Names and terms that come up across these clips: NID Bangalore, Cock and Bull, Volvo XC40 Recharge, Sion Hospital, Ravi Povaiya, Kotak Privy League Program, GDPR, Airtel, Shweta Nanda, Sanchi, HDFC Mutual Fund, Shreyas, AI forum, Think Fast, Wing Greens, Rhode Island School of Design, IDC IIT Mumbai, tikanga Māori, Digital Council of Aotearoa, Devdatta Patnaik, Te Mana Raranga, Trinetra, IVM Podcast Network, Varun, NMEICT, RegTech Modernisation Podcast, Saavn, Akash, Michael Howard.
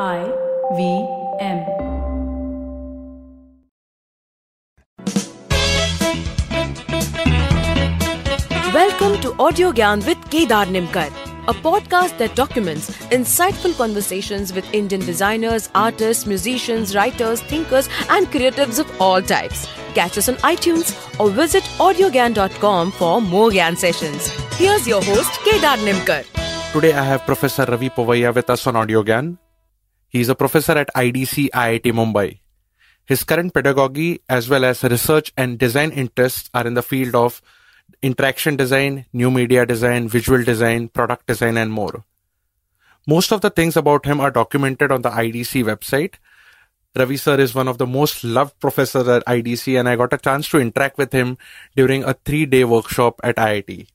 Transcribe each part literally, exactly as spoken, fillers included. I V M. Welcome to Audio Gyan with Kedar Nimkar, a podcast that documents insightful conversations with Indian designers, artists, musicians, writers, thinkers, and creatives of all types. Catch us on iTunes or visit audiogyan dot com for more Gyan sessions. Here's your host, Kedar Nimkar. Today I have Professor Ravi Povaiya with us on Audio Gyan. He is a professor at I D C I I T Mumbai. His current pedagogy as well as research and design interests are in the field of interaction design, new media design, visual design, product design, and more. Most of the things about him are documented on the I D C website. Ravi sir is one of the most loved professors at I D C, and I got a chance to interact with him during a three-day workshop at I I T.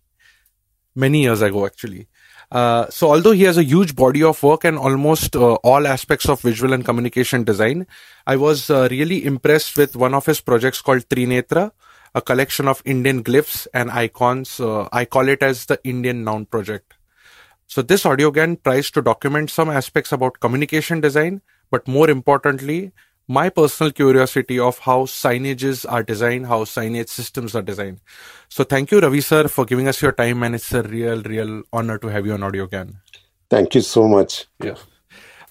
Many years ago, actually. Uh, so although he has a huge body of work and almost uh, all aspects of visual and communication design, I was uh, really impressed with one of his projects called Trinetra, a collection of Indian glyphs and icons. Uh, I call it as the Indian Noun Project. So this AudioGyan tries to document some aspects about communication design, but more importantly, my personal curiosity of how signages are designed, how signage systems are designed. So thank you, Ravi sir, for giving us your time, and it's a real, real honor to have you on AudioGyan. Thank you so much. Yeah.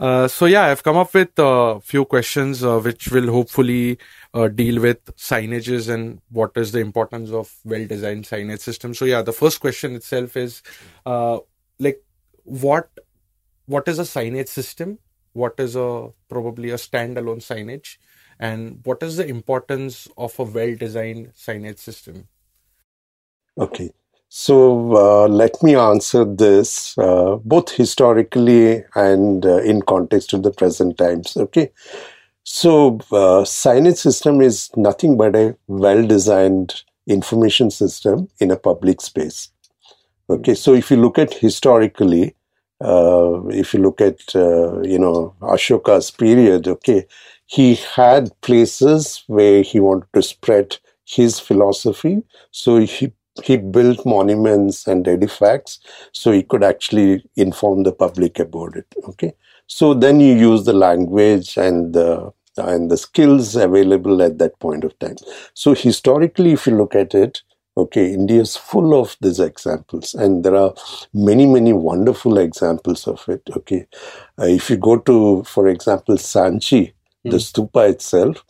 Uh, so yeah, I've come up with a uh, few questions uh, which will hopefully uh, deal with signages and what is the importance of well-designed signage systems. So yeah, the first question itself is uh, like, what what is a signage system? What is a probably a standalone signage, and what is the importance of a well-designed signage system? Okay, so uh, let me answer this uh, both historically and uh, in context to the present times. Okay, so uh, signage system is nothing but a well-designed information system in a public space. Okay, so if you look at historically, Uh, if you look at, uh, you know, Ashoka's period, okay, he had places where he wanted to spread his philosophy. So he, he built monuments and artifacts so he could actually inform the public about it, okay. So then you use the language and the, and the skills available at that point of time. So historically, if you look at it, okay, India is full of these examples, and there are many, many wonderful examples of it. Okay, uh, if you go to, for example, Sanchi, mm. the stupa itself,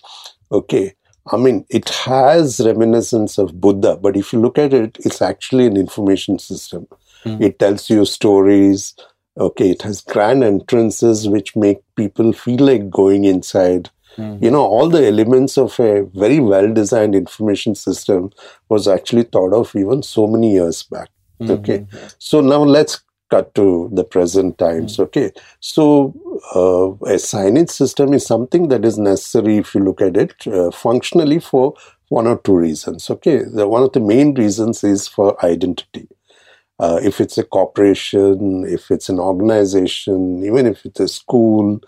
okay, I mean, it has reminiscence of Buddha, but if you look at it, it's actually an information system. Mm. It tells you stories. Okay, it has grand entrances which make people feel like going inside. You know, all the elements of a very well-designed information system was actually thought of even so many years back, okay? Mm-hmm. So now let's cut to the present times, mm-hmm. okay? So uh, a signage system is something that is necessary, if you look at it, uh, functionally for one or two reasons, okay? The, one of the main reasons is for identity. Uh, if it's a corporation, if it's an organization, even if it's a school,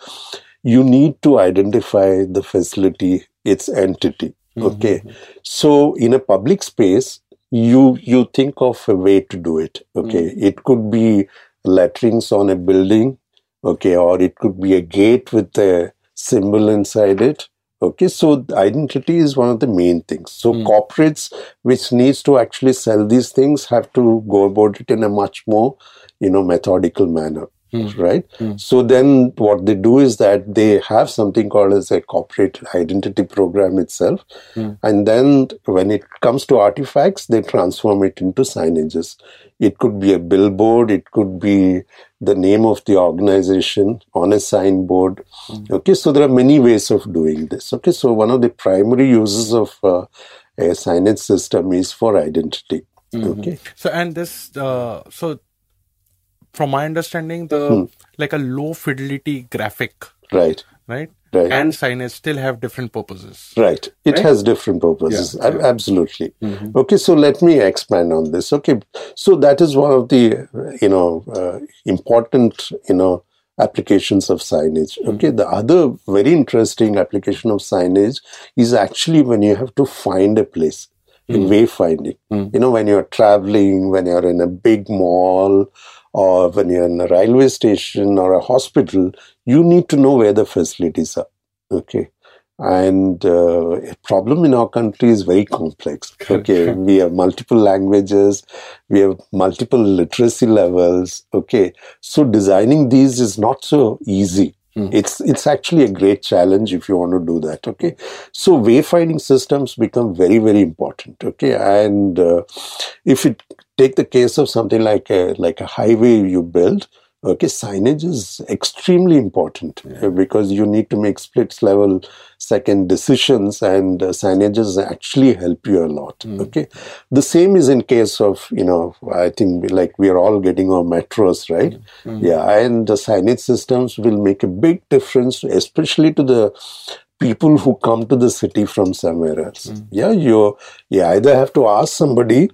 you need to identify the facility, its entity, okay? Mm-hmm. So, in a public space, you you think of a way to do it, okay? Mm-hmm. It could be letterings on a building, okay? Or it could be a gate with a symbol inside it, okay? So, identity is one of the main things. So, mm-hmm. corporates which needs to actually sell these things have to go about it in a much more, you know, methodical manner. Mm-hmm. Right? Mm-hmm. So then what they do is that they have something called as a corporate identity program itself. Mm-hmm. And then when it comes to artifacts, they transform it into signages. It could be a billboard. It could be the name of the organization on a signboard. Mm-hmm. Okay. So there are many ways of doing this. Okay. So one of the primary uses of uh, a signage system is for identity. Mm-hmm. Okay. So, and this, uh, so from my understanding, the hmm. like a low fidelity graphic, right, right, right, and signage still have different purposes. Right, it right? has different purposes. Yeah. A- absolutely. Mm-hmm. Okay, so let me expand on this. Okay, so that is one of the you know uh, important you know applications of signage. Okay, mm-hmm. the other very interesting application of signage is actually when you have to find a place. In wayfinding, mm. you know, when you're traveling, when you're in a big mall or when you're in a railway station or a hospital, you need to know where the facilities are. Okay. And uh, a problem in our country is very complex. Okay, we have multiple languages, we have multiple literacy levels. Okay, so designing these is not so easy. Mm. It's it's actually a great challenge if you want to do that. Okay, so wayfinding systems become very very important. Okay, and uh, if you take the case of something like a, like a highway you build. Okay, signage is extremely important yeah. because you need to make split-level second decisions, and uh, signages actually help you a lot. Mm. Okay, the same is in case of, you know, I think we, like we are all getting our metros, right? Mm. Yeah, and the signage systems will make a big difference, especially to the people who come to the city from somewhere else. Mm. Yeah, you, you either have to ask somebody.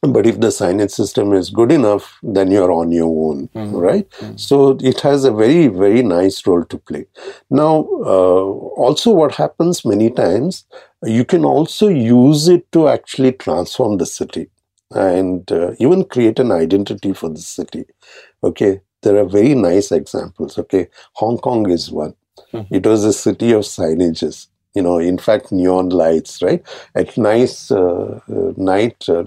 But if the signage system is good enough, then you're on your own, mm-hmm. right? Mm-hmm. So it has a very, very nice role to play. Now, uh, also what happens many times, you can also use it to actually transform the city and uh, even create an identity for the city, okay? There are very nice examples, okay? Hong Kong is one. Mm-hmm. It was a city of signages. You know, in fact, neon lights, right? At nice uh, uh, night, uh,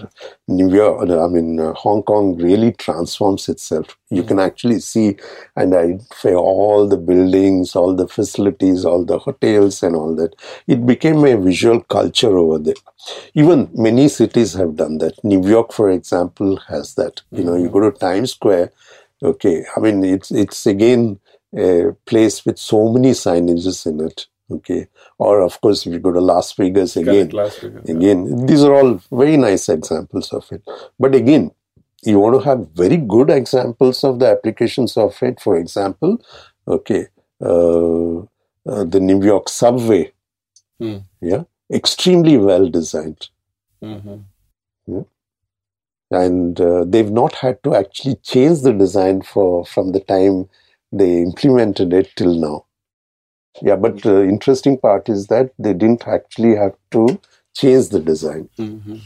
New York, I mean, uh, Hong Kong really transforms itself. You mm-hmm. can actually see and identify all the buildings, all the facilities, all the hotels and all that. It became a visual culture over there. Even many cities have done that. New York, for example, has that. Mm-hmm. You know, you go to Times Square, okay. I mean, it's, it's again a place with so many signages in it. Okay, or of course, if you go to Las Vegas again, Las Vegas, again, yeah. these are all very nice examples of it. But again, you want to have very good examples of the applications of it. For example, okay, uh, uh, the New York subway, mm. yeah, extremely well designed, mm-hmm. yeah? and uh, they've not had to actually change the design for from the time they implemented it till now. Yeah, but the uh, interesting part is that they didn't actually have to change the design. Mm-hmm.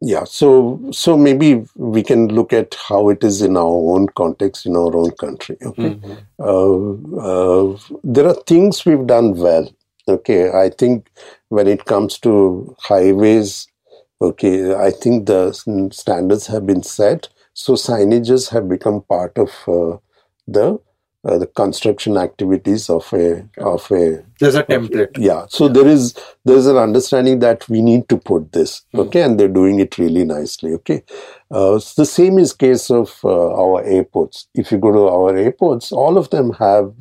Yeah, so so maybe we can look at how it is in our own context, in our own country. Okay, mm-hmm. uh, uh, there are things we've done well. Okay, I think when it comes to highways, okay, I think the standards have been set. So signages have become part of uh, the. Uh, the construction activities of a of a there's a template. A, yeah, so yeah. there is there is an understanding that we need to put this. Okay, mm. and they're doing it really nicely. Okay, uh, so the same is case of uh, our airports. If you go to our airports, all of them have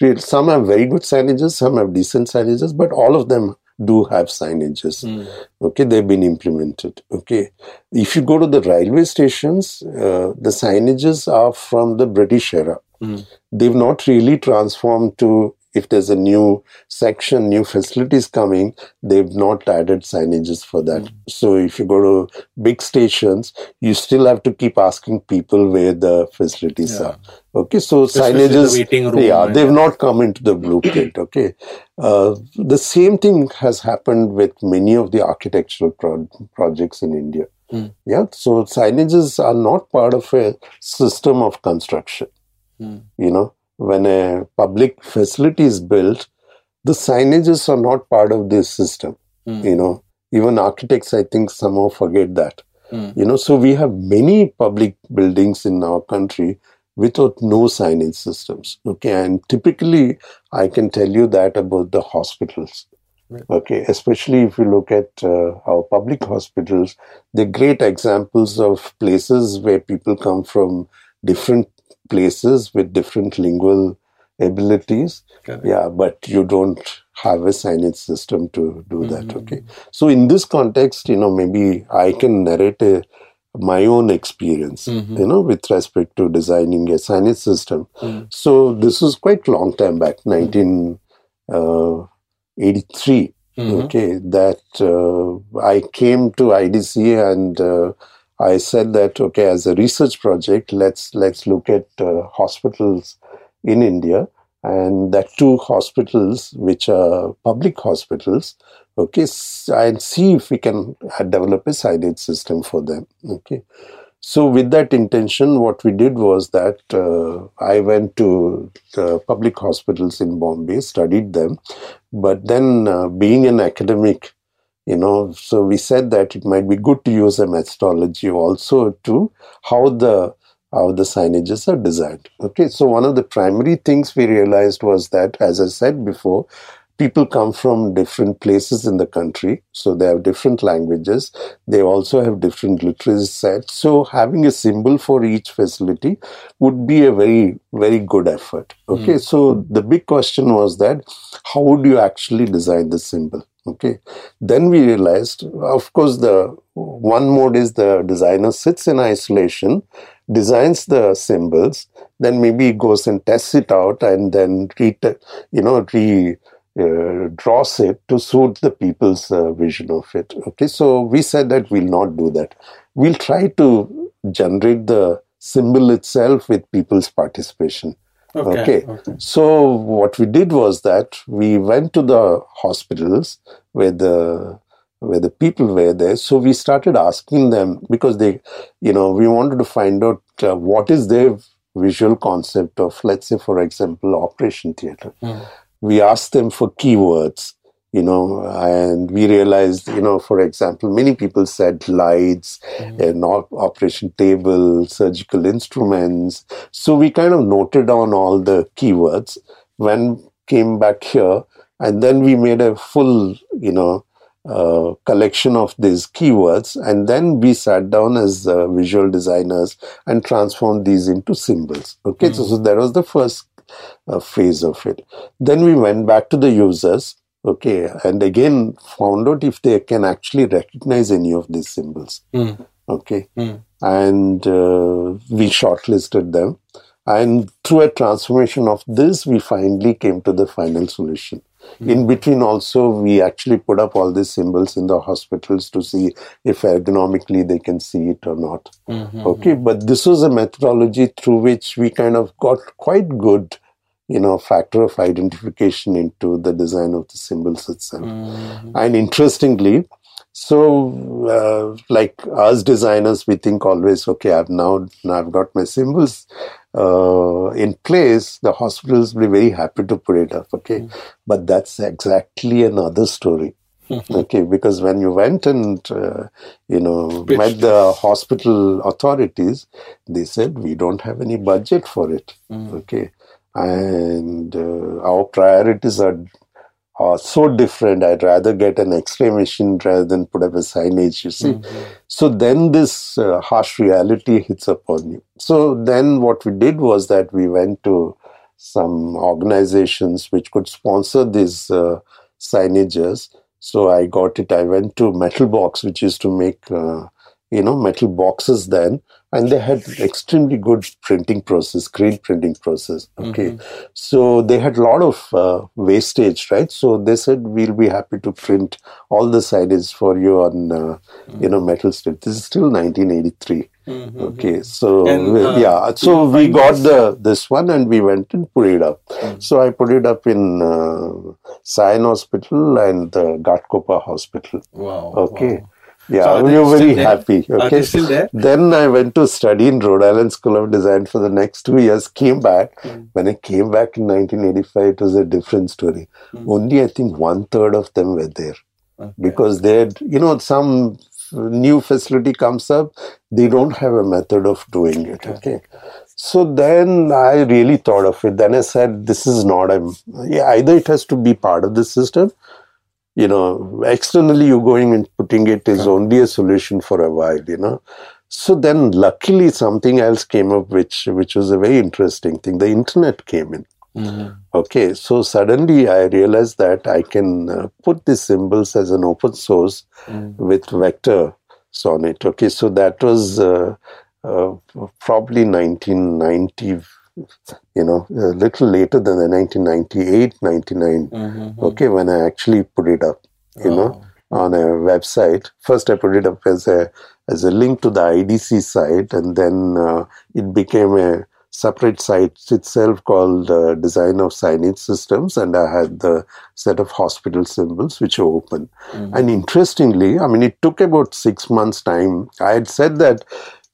real, some have very good signages, some have decent signages, but all of them do have signages. Mm. Okay, they've been implemented. Okay, if you go to the railway stations, uh, the signages are from the British era. Mm. They've not really transformed to, if there's a new section, new facilities coming, they've not added signages for that. Mm. So if you go to big stations, you still have to keep asking people where the facilities yeah. are. Okay, so especially signages, the yeah, they've not come into the blueprint. Okay, uh, the same thing has happened with many of the architectural pro- projects in India. Mm. Yeah, so signages are not part of a system of construction. Mm. You know, when a public facility is built, the signages are not part of this system. Mm. You know, even architects, I think, somehow forget that. Mm. You know, so we have many public buildings in our country without no signage systems. Okay, and typically, I can tell you that about the hospitals. Right. Okay, especially if you look at uh, our public hospitals, they're great examples of places where people come from different places with different lingual abilities. Correct. Yeah, but you don't have a signage system to do mm-hmm. that. Okay, so in this context, you know, maybe I can narrate a, my own experience, mm-hmm. you know, with respect to designing a signage system. Mm-hmm. So this was quite long time back, nineteen eighty-three. Mm-hmm. Okay, that uh, I came to I D C and uh, I said that, okay, as a research project, let's let's look at uh, hospitals in India, and that two hospitals, which are public hospitals, okay, and see if we can develop a signage system for them, okay. So with that intention, what we did was that uh, I went to the public hospitals in Bombay, studied them. But then uh, being an academic, you know, so we said that it might be good to use a methodology also to how the how the signages are designed. Okay, so one of the primary things we realized was that, as I said before, people come from different places in the country, so they have different languages. They also have different literacy sets. So having a symbol for each facility would be a very, very good effort. Okay, mm. So the big question was that, how would you actually design the symbol? Okay, then we realized, of course, the one mode is the designer sits in isolation, designs the symbols, then maybe goes and tests it out and then, re- you know, re- Uh, draws it to suit the people's uh, vision of it. Okay, so we said that we'll not do that. We'll try to generate the symbol itself with people's participation. Okay. okay. okay. So what we did was that we went to the hospitals where the where the people were there. So we started asking them because they, you know, we wanted to find out uh, what is their visual concept of, let's say, for example, operation theatre. Mm. We asked them for keywords, you know, and we realized, you know, for example, many people said lights, mm-hmm. an op- operation table, surgical instruments. So we kind of noted on all the keywords when came back here, and then we made a full, you know, Uh, collection of these keywords, and then we sat down as uh, visual designers and transformed these into symbols. Okay, mm-hmm. so, so that was the first uh, phase of it. Then we went back to the users, okay, and again found out if they can actually recognize any of these symbols. Mm-hmm. Okay, mm-hmm. and uh, we shortlisted them. And through a transformation of this, we finally came to the final solution. Mm-hmm. In between also, we actually put up all these symbols in the hospitals to see if ergonomically they can see it or not. Mm-hmm. Okay, but this was a methodology through which we kind of got quite good, you know, factor of identification into the design of the symbols itself. Mm-hmm. And interestingly, so uh, like us designers, we think always, okay, I've now, now I've got my symbols Uh, in place, the hospitals will be very happy to put it up, okay? Mm. But that's exactly another story, okay? Because when you went and, uh, you know, Pitched. met the hospital authorities, they said, we don't have any budget for it, mm. okay? And uh, our priorities are, are so different. I'd rather get an X-ray machine rather than put up a signage, you see. Mm-hmm. So then this uh, harsh reality hits upon you. So then what we did was that we went to some organizations which could sponsor these uh, signages. So I got it. I went to Metal Box, which used to make, uh, you know, metal boxes then. And they had extremely good printing process, screen printing process. Okay, mm-hmm. So they had a lot of uh, wastage, right? So they said, we'll be happy to print all the signages for you on, uh, mm-hmm. you know, metal strip. This is still nineteen eighty-three. Mm-hmm. Okay, so and, uh, yeah, so we got the this one and we went and put it up. Mm-hmm. So I put it up in uh, Sion Hospital and uh, Ghatkopar Hospital. Wow. Okay. Wow. Yeah, so we were very happy. Okay? Are they still there? Then I went to study in Rhode Island School of Design for the next two years, came back. Mm. When I came back in nineteen eighty-five, it was a different story. Mm. Only, I think, one-third of them were there. Okay. Because they had, you know, some new facility comes up, they don't have a method of doing it. Okay. So then I really thought of it. Then I said, this is not a... Either it has to be part of the system. You know, externally you going and putting it is only a solution for a while, you know. So then luckily something else came up, which which was a very interesting thing. The internet came in. Mm-hmm. Okay, so suddenly I realized that I can uh, put these symbols as an open source mm-hmm. with vectors on it. Okay, so that was uh, uh, probably nineteen ninety, you know, a little later than the nineteen ninety-eight, ninety-nine, mm-hmm. okay, when I actually put it up, you oh. know, on a website. First, I put it up as a as a link to the I D C site, and then uh, it became a separate site itself called uh, Design of Signage Systems, and I had the set of hospital symbols which are open. Mm-hmm. And interestingly, I mean, it took about six months' time. I had said that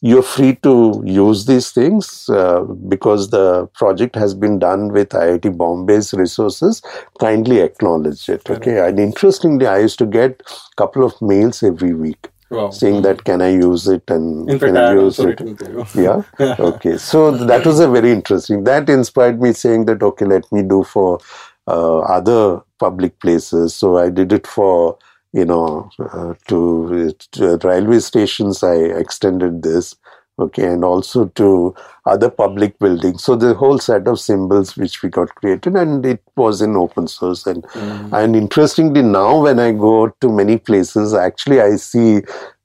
You're free to use these things uh, because the project has been done with I I T Bombay's resources. Kindly acknowledge it. Okay. Right. And interestingly, I used to get a couple of mails every week. Wow. Saying that, can I use it and in fact, can I use it? Yeah. Okay. So that was a very interesting. That inspired me saying that, okay, let me do for uh, other public places. So I did it for, you know, uh, to, to railway stations. I extended this. Okay. And also to other public buildings. So the whole set of symbols which we got created, and it was in open source. And mm. and interestingly, now when I go to many places, actually I see,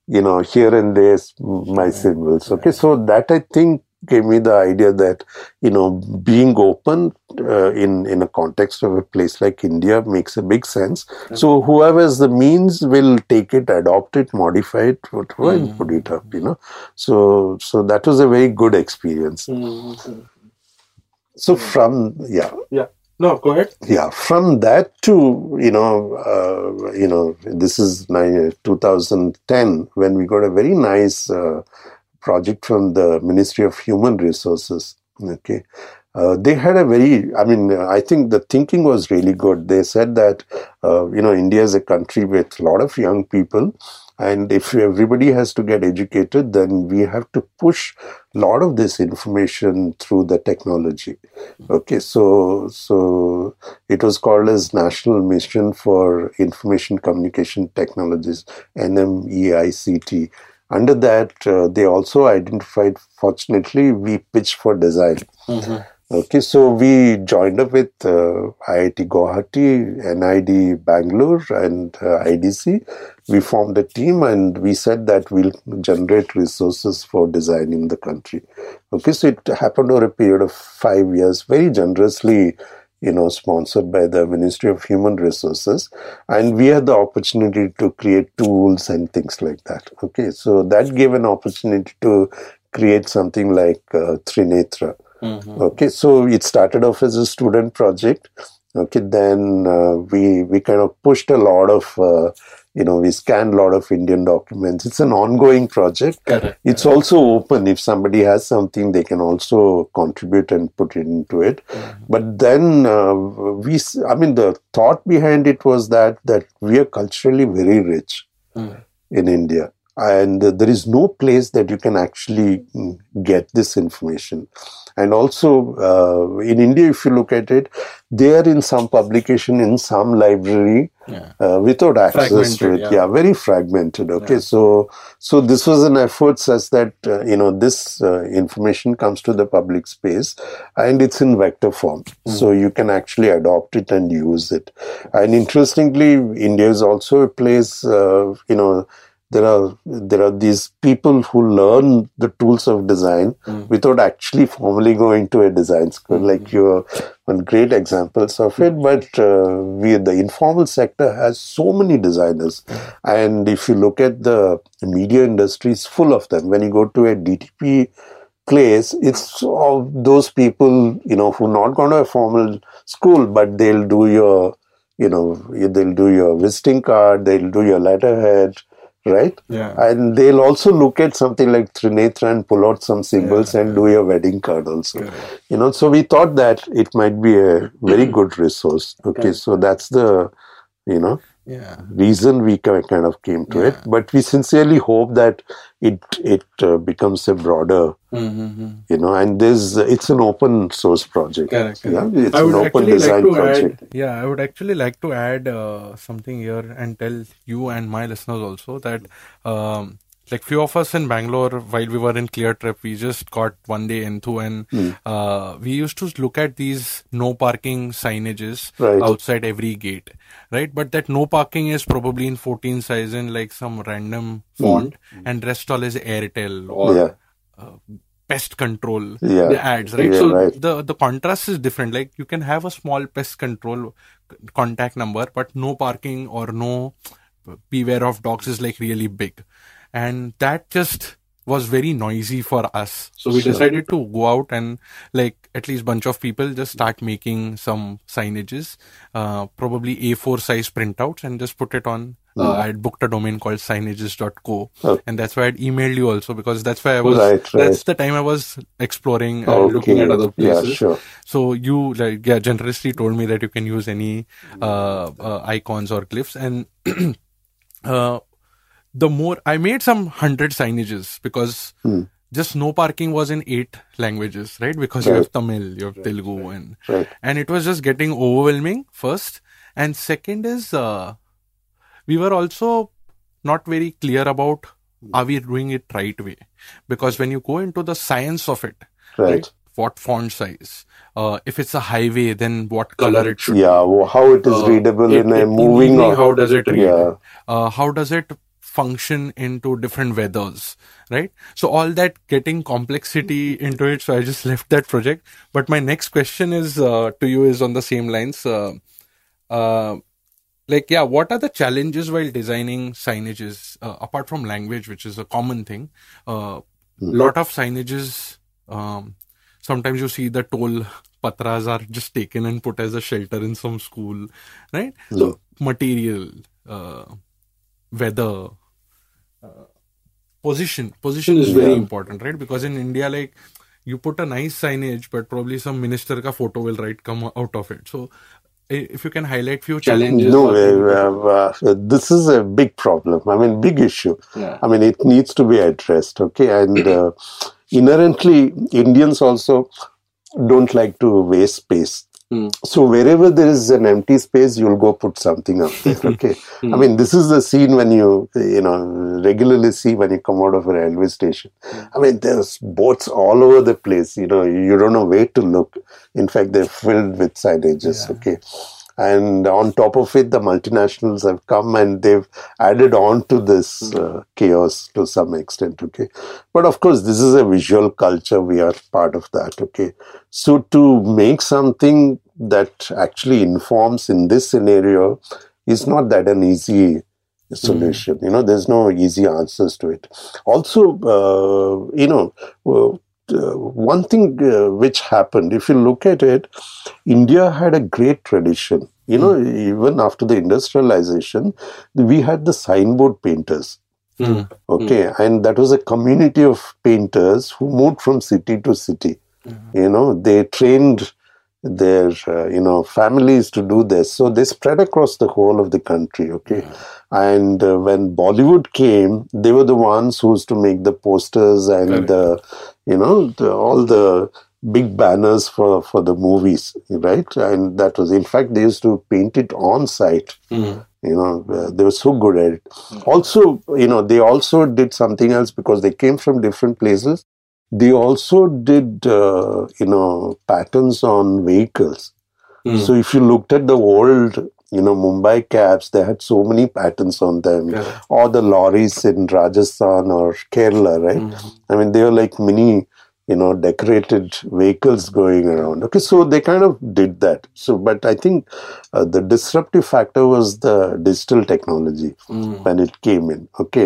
you know, here and there my yeah. symbols. Okay. Yeah. So that, I think, gave me the idea that, you know, being open uh, in, in a context of a place like India makes a big sense. Okay. So whoever has the means will take it, adopt it, modify it, whatever, mm. and put it up, you know. So, so that was a very good experience. Mm-hmm. So from, yeah. Yeah. No, go ahead. Yeah. From that to, you know, uh, you know, this is two thousand ten when we got a very nice uh, project from the Ministry of Human Resources. Okay, uh, they had a very, I mean, I think the thinking was really good. They said that, uh, you know, India is a country with a lot of young people, and if everybody has to get educated, then we have to push a lot of this information through the technology. Okay, so so it was called as National Mission for Information Communication Technologies, N M E I C T. Under that, uh, they also identified, fortunately, we pitched for design. Mm-hmm. Okay, so we joined up with uh, I I T Guwahati, N I D Bangalore, and uh, I D C. We formed a team, and we said that we'll generate resources for design in the country. Okay, so it happened over a period of five years, very generously, you know, sponsored by the Ministry of Human Resources, and we had the opportunity to create tools and things like that. Okay, so that gave an opportunity to create something like uh, Trinetra. Mm-hmm. Okay, so it started off as a student project. Okay, then uh, we we kind of pushed a lot of, uh, you know, we scanned a lot of Indian documents. It's an ongoing project. Correct. It's Correct. Also open. If somebody has something, they can also contribute and put it into it. Mm-hmm. But then uh, we, I mean, the thought behind it was that that we are culturally very rich mm. in India. And there is no place that you can actually get this information. And also, uh, in India, if you look at it, they are in some publication, in some library, yeah. uh, without access fragmented, to it. Yeah. yeah, very fragmented. Okay, yeah. so so this was an effort such that, uh, you know, this uh, information comes to the public space, and it's in vector form. Mm-hmm. So you can actually adopt it and use it. And interestingly, India is also a place, uh, you know, There are there are these people who learn the tools of design mm. without actually formally going to a design school. Mm. Like you are one great examples of it. But uh, we the informal sector has so many designers, mm. and if you look at the media industry, it's full of them. When you go to a D T P place, it's all those people, you know, who not gone to a formal school, but they'll do your you know they'll do your visiting card, they'll do your letterhead. Right? Yeah. And they'll also look at something like Trinetra and pull out some symbols yeah. and do your wedding card also. Yeah. You know, so we thought that it might be a very good resource. Okay, yeah. so that's the, you know, yeah. reason we kind of came to yeah. it. But we sincerely hope that it it uh, becomes a broader, mm-hmm. you know, and there's, it's an open source project. Correct. correct. Yeah? It's I would an open design like project. Add, yeah, I would actually like to add uh, something here and tell you and my listeners also that um, like few of us in Bangalore, while we were in Clear Trip, we just got one day into and mm. uh, we used to look at these no parking signages right. outside every gate, right? But that no parking is probably in fourteen size in like some random font mm. and rest all is Airtel or yeah. uh, pest control yeah. the ads, right? Yeah, so right. the the contrast is different. Like you can have a small pest control contact number, but no parking or no beware of dogs is like really big. And that just was very noisy for us. So we sure. decided to go out and, like, at least bunch of people just start making some signages, uh, probably A four size printouts, and just put it on. Uh, I had booked a domain called signages dot co, okay. and that's why I had emailed you also, because that's why I was, right, right. that's the time I was exploring and okay. looking at other places. Yeah, sure. So you like, yeah, generously told me that you can use any uh, uh, icons or glyphs, and uh, the more, I made some one hundred signages, because hmm. just no parking was in eight languages, right? Because right. you have Tamil, you have right, Telugu, right, and, right. and it was just getting overwhelming first. And second is... Uh, we were also not very clear about, are we doing it right way? Because when you go into the science of it, right? right what font size? Uh, if it's a highway, then what color it should be? Yeah, well, how it is uh, readable it, in a it, moving... Or, how does it read? Yeah. Uh, how does it function into different weathers, right? So all that getting complexity into it, so I just left that project. But my next question is uh, to you is on the same lines. Uh, uh, Like, yeah, what are the challenges while designing signages, uh, apart from language, which is a common thing? A uh, mm-hmm. lot of signages, um, sometimes you see the toll patras are just taken and put as a shelter in some school, right? Mm-hmm. So, material, uh, weather, uh, position. Position is very yeah. important, right? Because in India, like... you put a nice signage, but probably some minister ka photo will right come out of it. So... if you can highlight few challenges. No, uh, uh, this is a big problem. I mean, big issue. Yeah. I mean, it needs to be addressed. Okay. And uh, inherently, Indians also don't like to waste space. Mm. So wherever there is an empty space, you'll go put something up there. Okay. mm. I mean, this is the scene when you, you know, regularly see when you come out of a railway station. Mm. I mean, there's boats all over the place. You know, you don't know where to look. In fact, they're filled with signages. Yeah. Okay. And on top of it, the multinationals have come and they've added on to this uh, chaos to some extent, okay. But of course, this is a visual culture. We are part of that, okay. So to make something that actually informs in this scenario is not that an easy solution. Mm-hmm. You know, there's no easy answers to it. Also, uh, you know... Uh, Uh, one thing uh, which happened, if you look at it, India had a great tradition. You know, mm. even after the industrialization, we had the signboard painters. Mm. Okay, mm. and that was a community of painters who moved from city to city. Mm. You know, they trained their, uh, you know, families to do this. So they spread across the whole of the country, okay. Mm. And uh, when Bollywood came, they were the ones who used to make the posters and the... you know, the, all the big banners for, for the movies, right? And that was, in fact, they used to paint it on site. Mm. You know, uh, they were so good at it. Mm. Also, you know, they also did something else because they came from different places. They also did, uh, you know, patterns on vehicles. Mm. So if you looked at the old... you know, Mumbai cabs, they had so many patterns on them. Yeah. Or the lorries in Rajasthan or Kerala, right? Mm-hmm. I mean, they were like mini, you know, decorated vehicles going around. Okay, so they kind of did that. So, but I think uh, the disruptive factor was the digital technology mm. when it came in. Okay,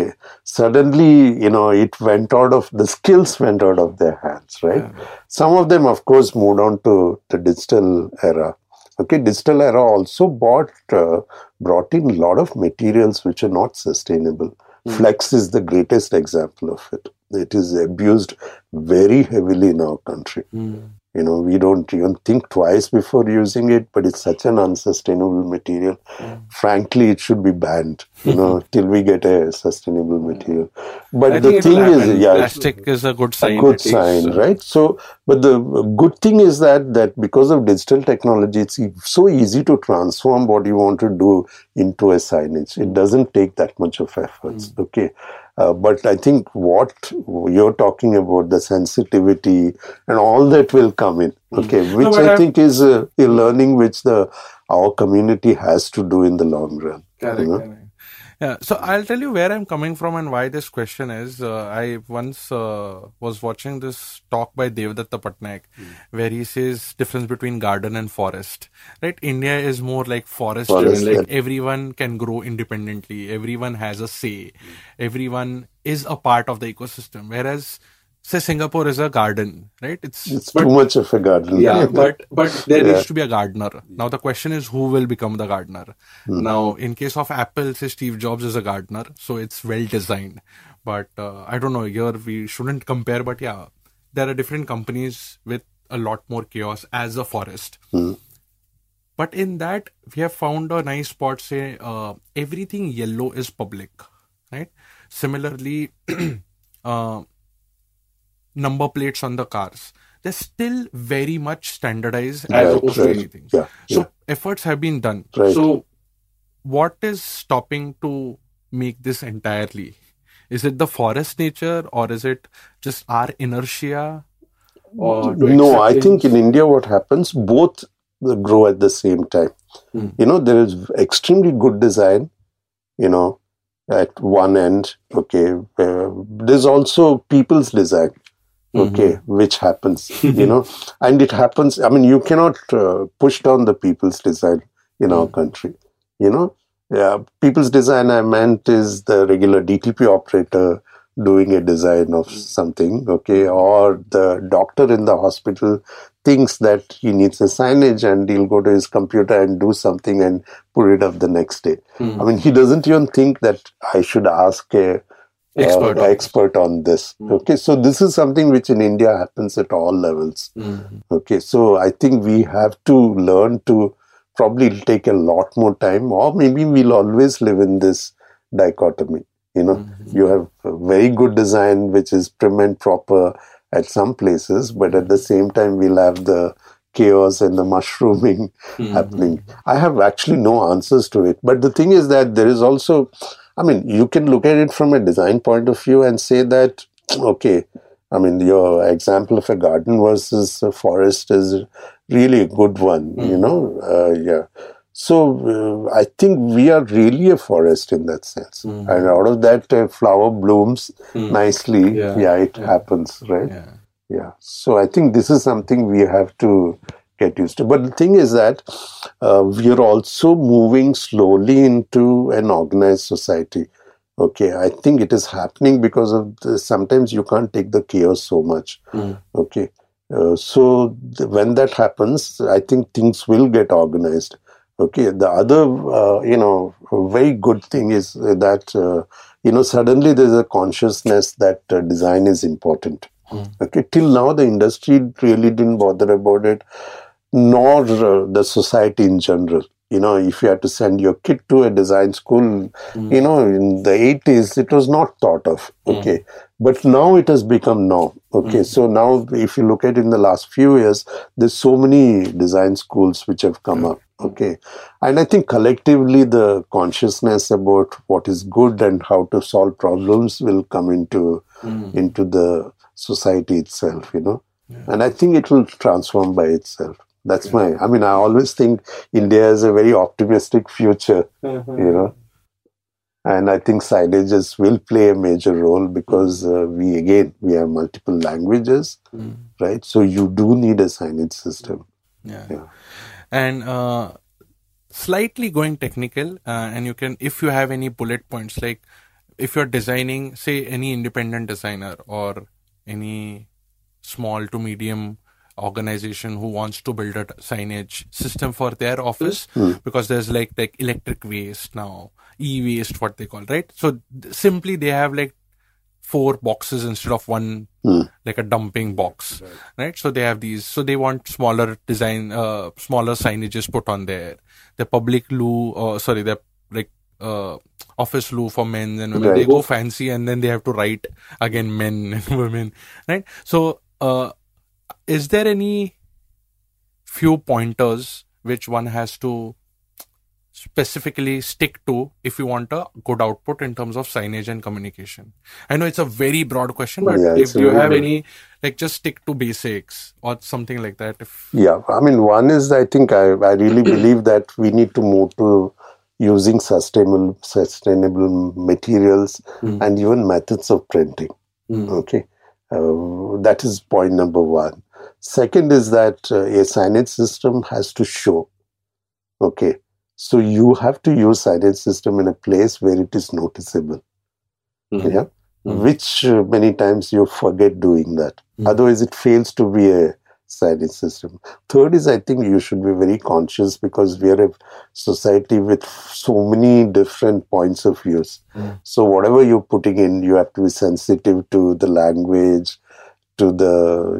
suddenly, you know, it went out of, the skills went out of their hands, right? Yeah. Some of them, of course, moved on to the digital era. Okay, digital era also bought, uh, brought in a lot of materials which are not sustainable. Mm. Flex is the greatest example of it. It is abused very heavily in our country. Mm. You know, we don't even think twice before using it, but it's such an unsustainable material. Mm. Frankly, it should be banned, you know, till we get a sustainable material. But I the thing is, yeah, plastic is a good sign. A good sign, is, right? So, but the good thing is that, that because of digital technology, it's so easy to transform what you want to do into a signage. It doesn't take that much of efforts, mm. okay? Uh, but I think what you're talking about, the sensitivity and all that will come in, okay, which no, I, I think is a, a learning which the our community has to do in the long run. Correct, you know? Correct. Yeah, so I'll tell you where I'm coming from and why this question is. Uh, I once uh, was watching this talk by Devdatta Patnaik, mm. where he says difference between garden and forest. Right? India is more like forest. forest like yeah. Everyone can grow independently. Everyone has a say. Mm. Everyone is a part of the ecosystem. Whereas, say, Singapore is a garden, right? It's, it's but, too much of a garden. Yeah, but, but there yeah. needs to be a gardener. Now, the question is, who will become the gardener? Mm. Now, in case of Apple, say Steve Jobs is a gardener, so it's well designed. But uh, I don't know, here we shouldn't compare, but yeah, there are different companies with a lot more chaos as a forest. Mm. But in that, we have found a nice spot, say, uh, everything yellow is public, right? Similarly, uh, number plates on the cars, they're still very much standardized as right, opposed right. to anything. Yeah, so yeah. efforts have been done. Right. So what is stopping to make this entirely? Is it the forest nature or is it just our inertia? Or no, I things? think in India what happens, both grow at the same time. Mm. You know, there is extremely good design, you know, at one end. Okay, uh, there's also people's design. Okay, mm-hmm. which happens, you know, and it happens. I mean, you cannot uh, push down the people's design in our mm-hmm. country, you know. Yeah, people's design, I meant, is the regular D T P operator doing a design of something, okay, or the doctor in the hospital thinks that he needs a signage and he'll go to his computer and do something and put it up the next day. Mm-hmm. I mean, he doesn't even think that I should ask a Expert, uh, on expert on this. Mm. Okay, so this is something which in India happens at all levels. Mm. Okay, so I think we have to learn to, probably it'll take a lot more time, or maybe we'll always live in this dichotomy. You know, mm-hmm. you have very good design which is prim and proper at some places, but at the same time we'll have the chaos and the mushrooming mm-hmm. happening. I have actually no answers to it, but the thing is that there is also, I mean, you can look at it from a design point of view and say that, okay, I mean, your example of a garden versus a forest is really a good one, mm. you know. Uh, yeah. So, uh, I think we are really a forest in that sense. Mm. And out of that, a uh, flower blooms mm. nicely. Yeah, yeah it yeah. happens, right? Yeah. yeah. So, I think this is something we have to get used to. But the thing is that uh, we are also moving slowly into an organized society. Okay, I think it is happening because of the, sometimes you can't take the chaos so much. Mm. Okay, uh, so th- when that happens, I think things will get organized. Okay, the other, uh, you know, very good thing is that, uh, you know, suddenly there's a consciousness that uh, design is important. Mm. Okay, till now the industry really didn't bother about it, nor uh, the society in general. You know, if you had to send your kid to a design school, mm. you know, in the eighties, it was not thought of, okay. Mm. But now it has become norm, okay. Mm. So now if you look at in the last few years, there's so many design schools which have come mm. up, okay. And I think collectively the consciousness about what is good and how to solve problems will come into, mm. into the society itself, you know. Yeah. And I think it will transform by itself. That's yeah. my, I mean, I always think India has a very optimistic future, mm-hmm. you know. And I think signages will play a major role because uh, we, again, we have multiple languages, mm. right? So you do need a signage system. Yeah. yeah. And uh, slightly going technical, uh, and you can, if you have any bullet points, like if you're designing, say, any independent designer or any small to medium organization who wants to build a signage system for their office, mm. because there's like, like electric waste now, e-waste, what they call, right? So th- simply they have like four boxes instead of one, mm. like a dumping box, right. right? So they have these, so they want smaller design, uh, smaller signages put on there. The public loo, uh, sorry, the like uh, office loo for men and women, right. they go fancy and then they have to write again men and women, right? So, uh, is there any few pointers which one has to specifically stick to if you want a good output in terms of signage and communication? I know it's a very broad question, but yeah, if you have good. any, like just stick to basics or something like that. If... Yeah, I mean, one is I think I, I really believe that we need to move to using sustainable sustainable materials mm. and even methods of printing. Mm. Okay, uh, that is point number one. Second is that uh, a signage system has to show. Okay, so you have to use signage system in a place where it is noticeable. Mm. Yeah, mm. which uh, many times you forget doing that. Mm. Otherwise, it fails to be a signage system. Third is, I think you should be very conscious because we are a society with so many different points of views. Mm. So whatever you're putting in, you have to be sensitive to the language, to the,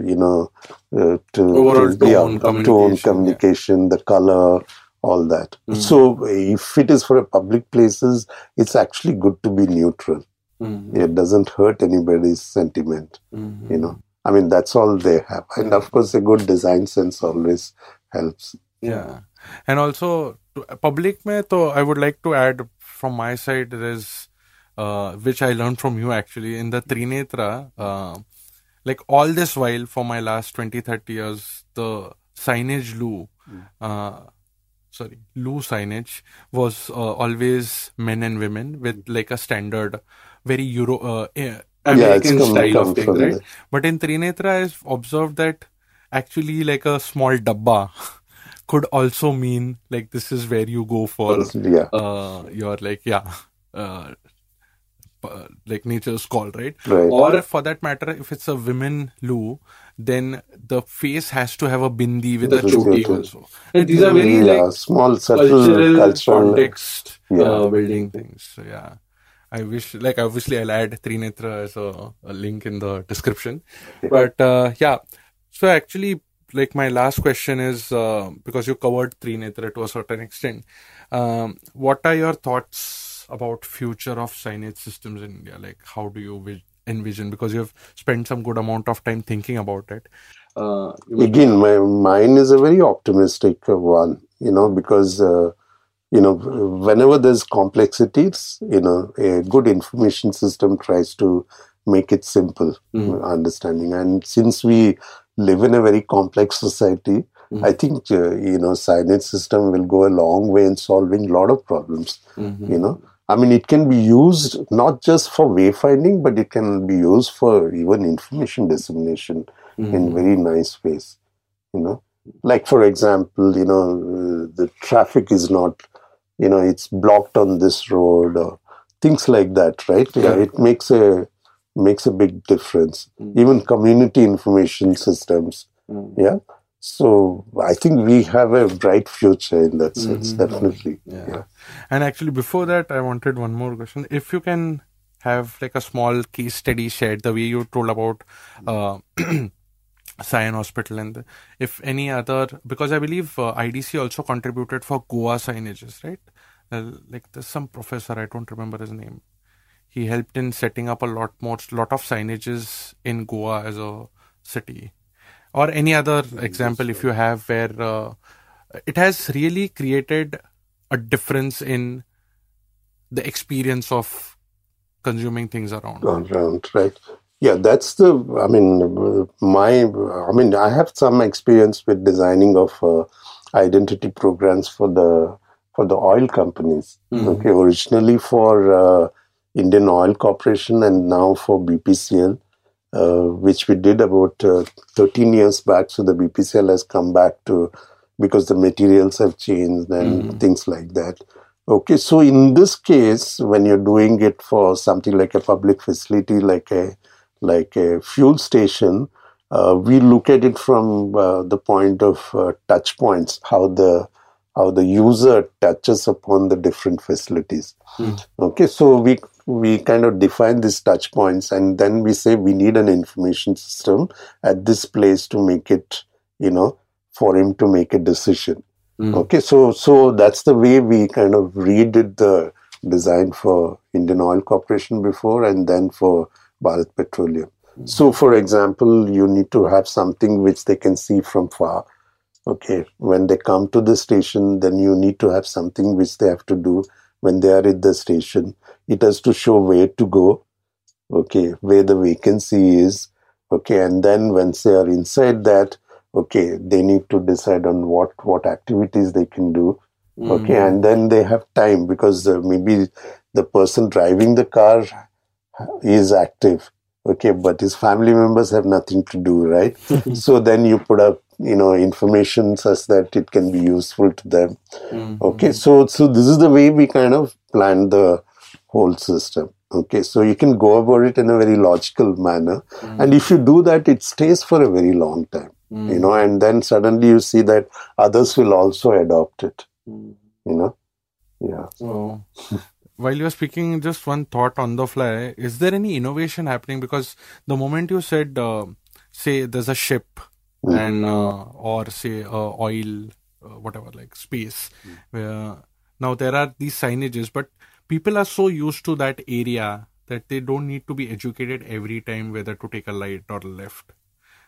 you know, uh, to overall tone, communication, tone, communication yeah. the color, all that. Mm. So if it is for a public places, it's actually good to be neutral. Mm. It doesn't hurt anybody's sentiment, mm-hmm. you know. I mean, that's all they have. And of course, a good design sense always helps. Yeah. And also, public mein, toh, I would like to add from my side, there's, uh, which I learned from you actually, in the Trinetra, uh, like all this while for my last twenty, thirty years, the signage loo, mm. uh, sorry, loo signage was uh, always men and women with like a standard, very Euro, uh, American yeah, style of thing, right? That. But in Trinetra, I've observed that actually like a small dabba could also mean like this is where you go for yeah. uh, your like, yeah, uh, uh, like nature's call, right? right? Or for that matter, if it's a women loo, then the face has to have a bindi with this a choti also. And these are very yeah, like small cultural, cultural context yeah. uh, building things. So, yeah. I wish, like, obviously, I'll add Trinetra as a, a link in the description. But, uh, yeah. So, actually, like, my last question is, uh, because you covered Trinetra to a certain extent, um, what are your thoughts about future of signage systems in India? Like, how do you envision? Because you have spent some good amount of time thinking about it. Uh, Again, my mine is a very optimistic one, you know, because... Uh, You know, whenever there's complexities, you know, a good information system tries to make it simple, mm. understanding. And since we live in a very complex society, mm. I think, uh, you know, signage system will go a long way in solving a lot of problems, mm-hmm. you know. I mean, it can be used not just for wayfinding, but it can be used for even information dissemination mm-hmm. in very nice ways, you know. Like, for example, you know, uh, the traffic is not... You know, it's blocked on this road or things like that, right? Yeah. It makes a makes a big difference. Mm. Even community information systems. Mm. Yeah. So I think we have a bright future in that sense, mm-hmm. definitely. Yeah. yeah. And actually before that I wanted one more question. If you can have like a small case study shared, the way you told about uh, Sion Hospital and the, if any other, because I believe uh, I D C also contributed for Goa signages, right? Uh, like there's some professor, I don't remember his name. He helped in setting up a lot more, lot of signages in Goa as a city. Or any other mm-hmm. example, if you have, where uh, it has really created a difference in the experience of consuming things around. Around, right. Yeah, that's the, I mean, my, I mean, I have some experience with designing of uh, identity programs for the, for the oil companies. Mm-hmm. Okay, originally for uh, Indian Oil Corporation and now for B P C L, uh, which we did about uh, thirteen years back. So the B P C L has come back to, because the materials have changed and mm-hmm. things like that. Okay, so in this case, when you're doing it for something like a public facility, like a, like a fuel station, uh, we look at it from uh, the point of uh, touch points, how the how the user touches upon the different facilities. Mm. Okay, so we we kind of define these touch points, and then we say we need an information system at this place to make it, you know, for him to make a decision. Mm. Okay, so so that's the way we kind of redid the design for Indian Oil Corporation before, and then for Bharat Petroleum. Mm-hmm. So, for example, you need to have something which they can see from far. Okay, when they come to the station, then you need to have something which they have to do when they are at the station. It has to show where to go, okay, where the vacancy is, okay, and then once they are inside that, okay, they need to decide on what, what activities they can do, Mm. Okay, and then they have time because uh, maybe the person driving the car is active. Okay, but his family members have nothing to do, right? So then you put up, you know, information such that it can be useful to them. Mm-hmm. Okay, so so this is the way we kind of plan the whole system. Okay, so you can go about it in a very logical manner. Mm-hmm. And if you do that, it stays for a very long time, mm-hmm. you know, and then suddenly you see that others will also adopt it, mm-hmm. you know. Yeah. So... While you are speaking, just one thought on the fly. Is there any innovation happening? Because the moment you said, uh, say, there's a ship mm. and uh, or say uh, oil, uh, whatever, like space. Mm. Where, now, there are these signages, but people are so used to that area that they don't need to be educated every time whether to take a light or left.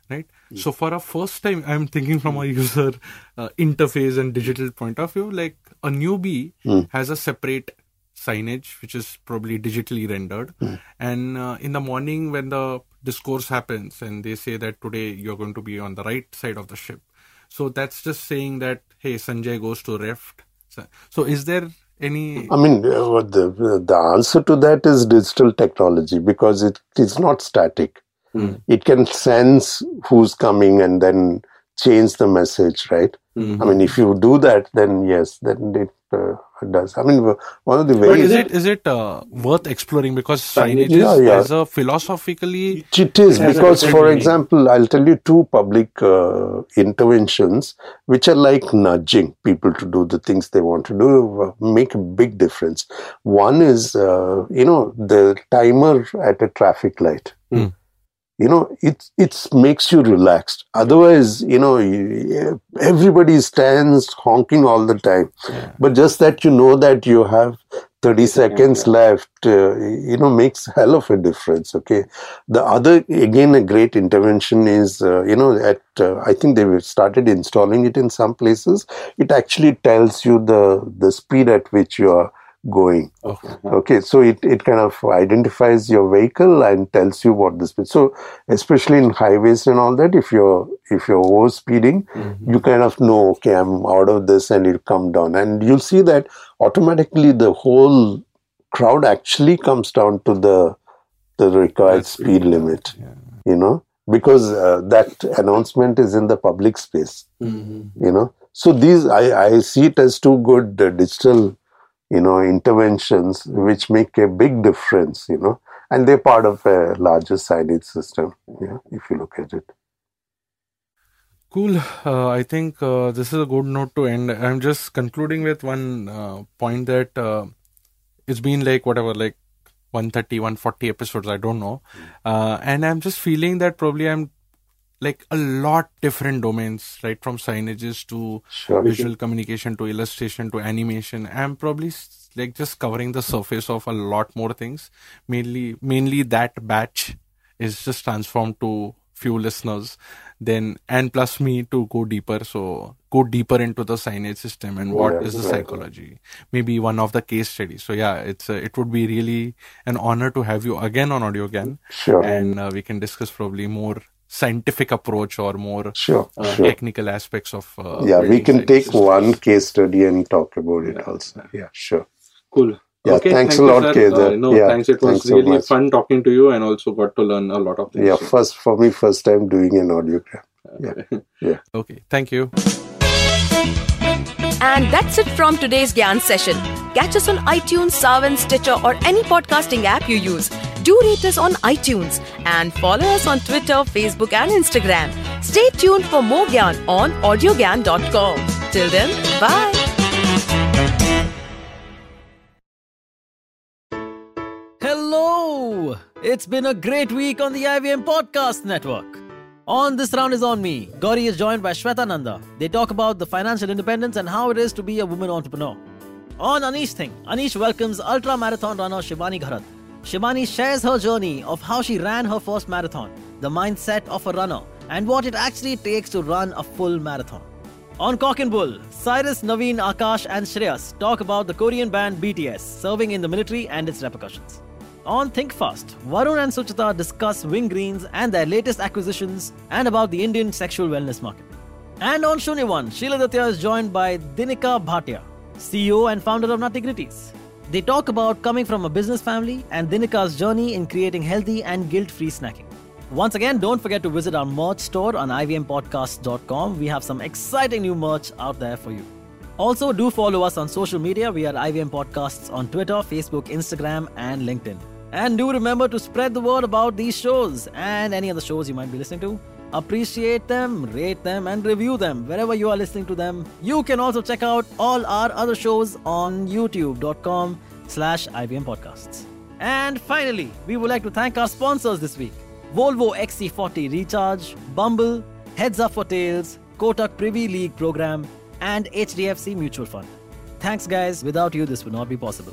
Right. Mm. So for a first time, I'm thinking from a user uh, interface and digital point of view, like a newbie mm. has a separate signage, which is probably digitally rendered. Mm. And uh, in the morning when the discourse happens and they say that today you're going to be on the right side of the ship. So that's just saying that, hey, Sanjay goes to left. So, so is there any... I mean, uh, the, the answer to that is digital technology because it is not static. Mm. It can sense who's coming and then change the message, right? Mm-hmm. I mean, if you do that, then yes, then it... Uh, does. I mean, one of the ways... But is it, is it uh, worth exploring? Because signage yeah, yeah. as a philosophically... It is it because, for example, I'll tell you two public uh, interventions which are like nudging people to do the things they want to do, make a big difference. One is, uh, you know, the timer at a traffic light. Mm. You know, it it makes you relaxed. Otherwise, you know, you, everybody stands honking all the time. Yeah. But just that you know that you have thirty seconds yeah. left, uh, you know, makes hell of a difference, okay? The other, again, a great intervention is, uh, you know, at uh, I think they started installing it in some places. It actually tells you the, the speed at which you are going. Okay. Okay, so it, it kind of identifies your vehicle and tells you what the speed. So especially in highways and all that, if you're if you're over speeding, mm-hmm. you kind of know, okay, I'm out of this, and it'll come down. And you'll see that automatically the whole crowd actually comes down to the the required That's speed really limit. Yeah. You know, because uh, that announcement is in the public space. Mm-hmm. You know, so these I, I see it as two good uh, digital. You know, interventions which make a big difference, you know, and they're part of a larger signage system, yeah, if you look at it. Cool. Uh, I think uh, this is a good note to end. I'm just concluding with one uh, point that uh, it's been like whatever, like one thirty, one forty episodes, I don't know. Uh, and I'm just feeling that probably I'm like a lot different domains, right? From signages to sure, visual yeah. communication to illustration to animation. I'm probably like just covering the surface of a lot more things. Mainly, mainly that batch is just transformed to few listeners, then and plus me to go deeper. So go deeper into the signage system and what yeah, is the right. psychology. Maybe one of the case studies. So yeah, it's a, it would be really an honor to have you again on AudioGyan. Sure, and uh, we can discuss probably more. Scientific approach or more sure, uh, sure. technical aspects of uh, yeah we can take systems. One case study and talk about it yeah. also yeah sure cool yeah okay, thanks, thanks a lot Kedar uh, no yeah, thanks it was thanks really so fun talking to you and also got to learn a lot of things yeah first for me first time doing an audiogram okay. yeah yeah okay thank you and that's it from today's Gyan session. Catch us on iTunes, Saavn, Stitcher or any podcasting app you use. Do rate us on iTunes and follow us on Twitter, Facebook and Instagram. Stay tuned for more Gyan on audiogyan dot com. Till then, bye. Hello! It's been a great week on the I V M Podcast Network. On This Round Is On Me, Gauri is joined by Shweta Nanda. They talk about the financial independence and how it is to be a woman entrepreneur. On Anish Thing, Anish welcomes ultra-marathon runner Shivani Gharat. Shivani shares her journey of how she ran her first marathon, the mindset of a runner, and what it actually takes to run a full marathon. On Cock and Bull, Cyrus, Naveen, Akash and Shreyas talk about the Korean band B T S serving in the military and its repercussions. On Think Fast, Varun and Suchita discuss Wing Greens and their latest acquisitions and about the Indian sexual wellness market. And on Shunyavan, Sheila Datya is joined by Dinika Bhatia. C E O and founder of Nuttigritties. They talk about coming from a business family and Dinika's journey in creating healthy and guilt-free snacking. Once again, don't forget to visit our merch store on I V M podcast dot com. We have some exciting new merch out there for you. Also, do follow us on social media. We are I V M Podcasts on Twitter, Facebook, Instagram, and LinkedIn. And do remember to spread the word about these shows and any other shows you might be listening to. Appreciate them, rate them, and review them wherever you are listening to them. You can also check out all our other shows on youtube dot com slash I V M podcasts. And finally, we would like to thank our sponsors this week. Volvo X C forty Recharge, Bumble, Heads Up for Tails, Kotak Privy League Program, and H D F C Mutual Fund. Thanks guys, without you this would not be possible.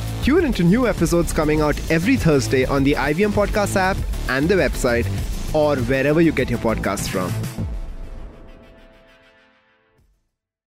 Tune into new episodes coming out every Thursday on the I V M Podcast app and the website, or wherever you get your podcasts from.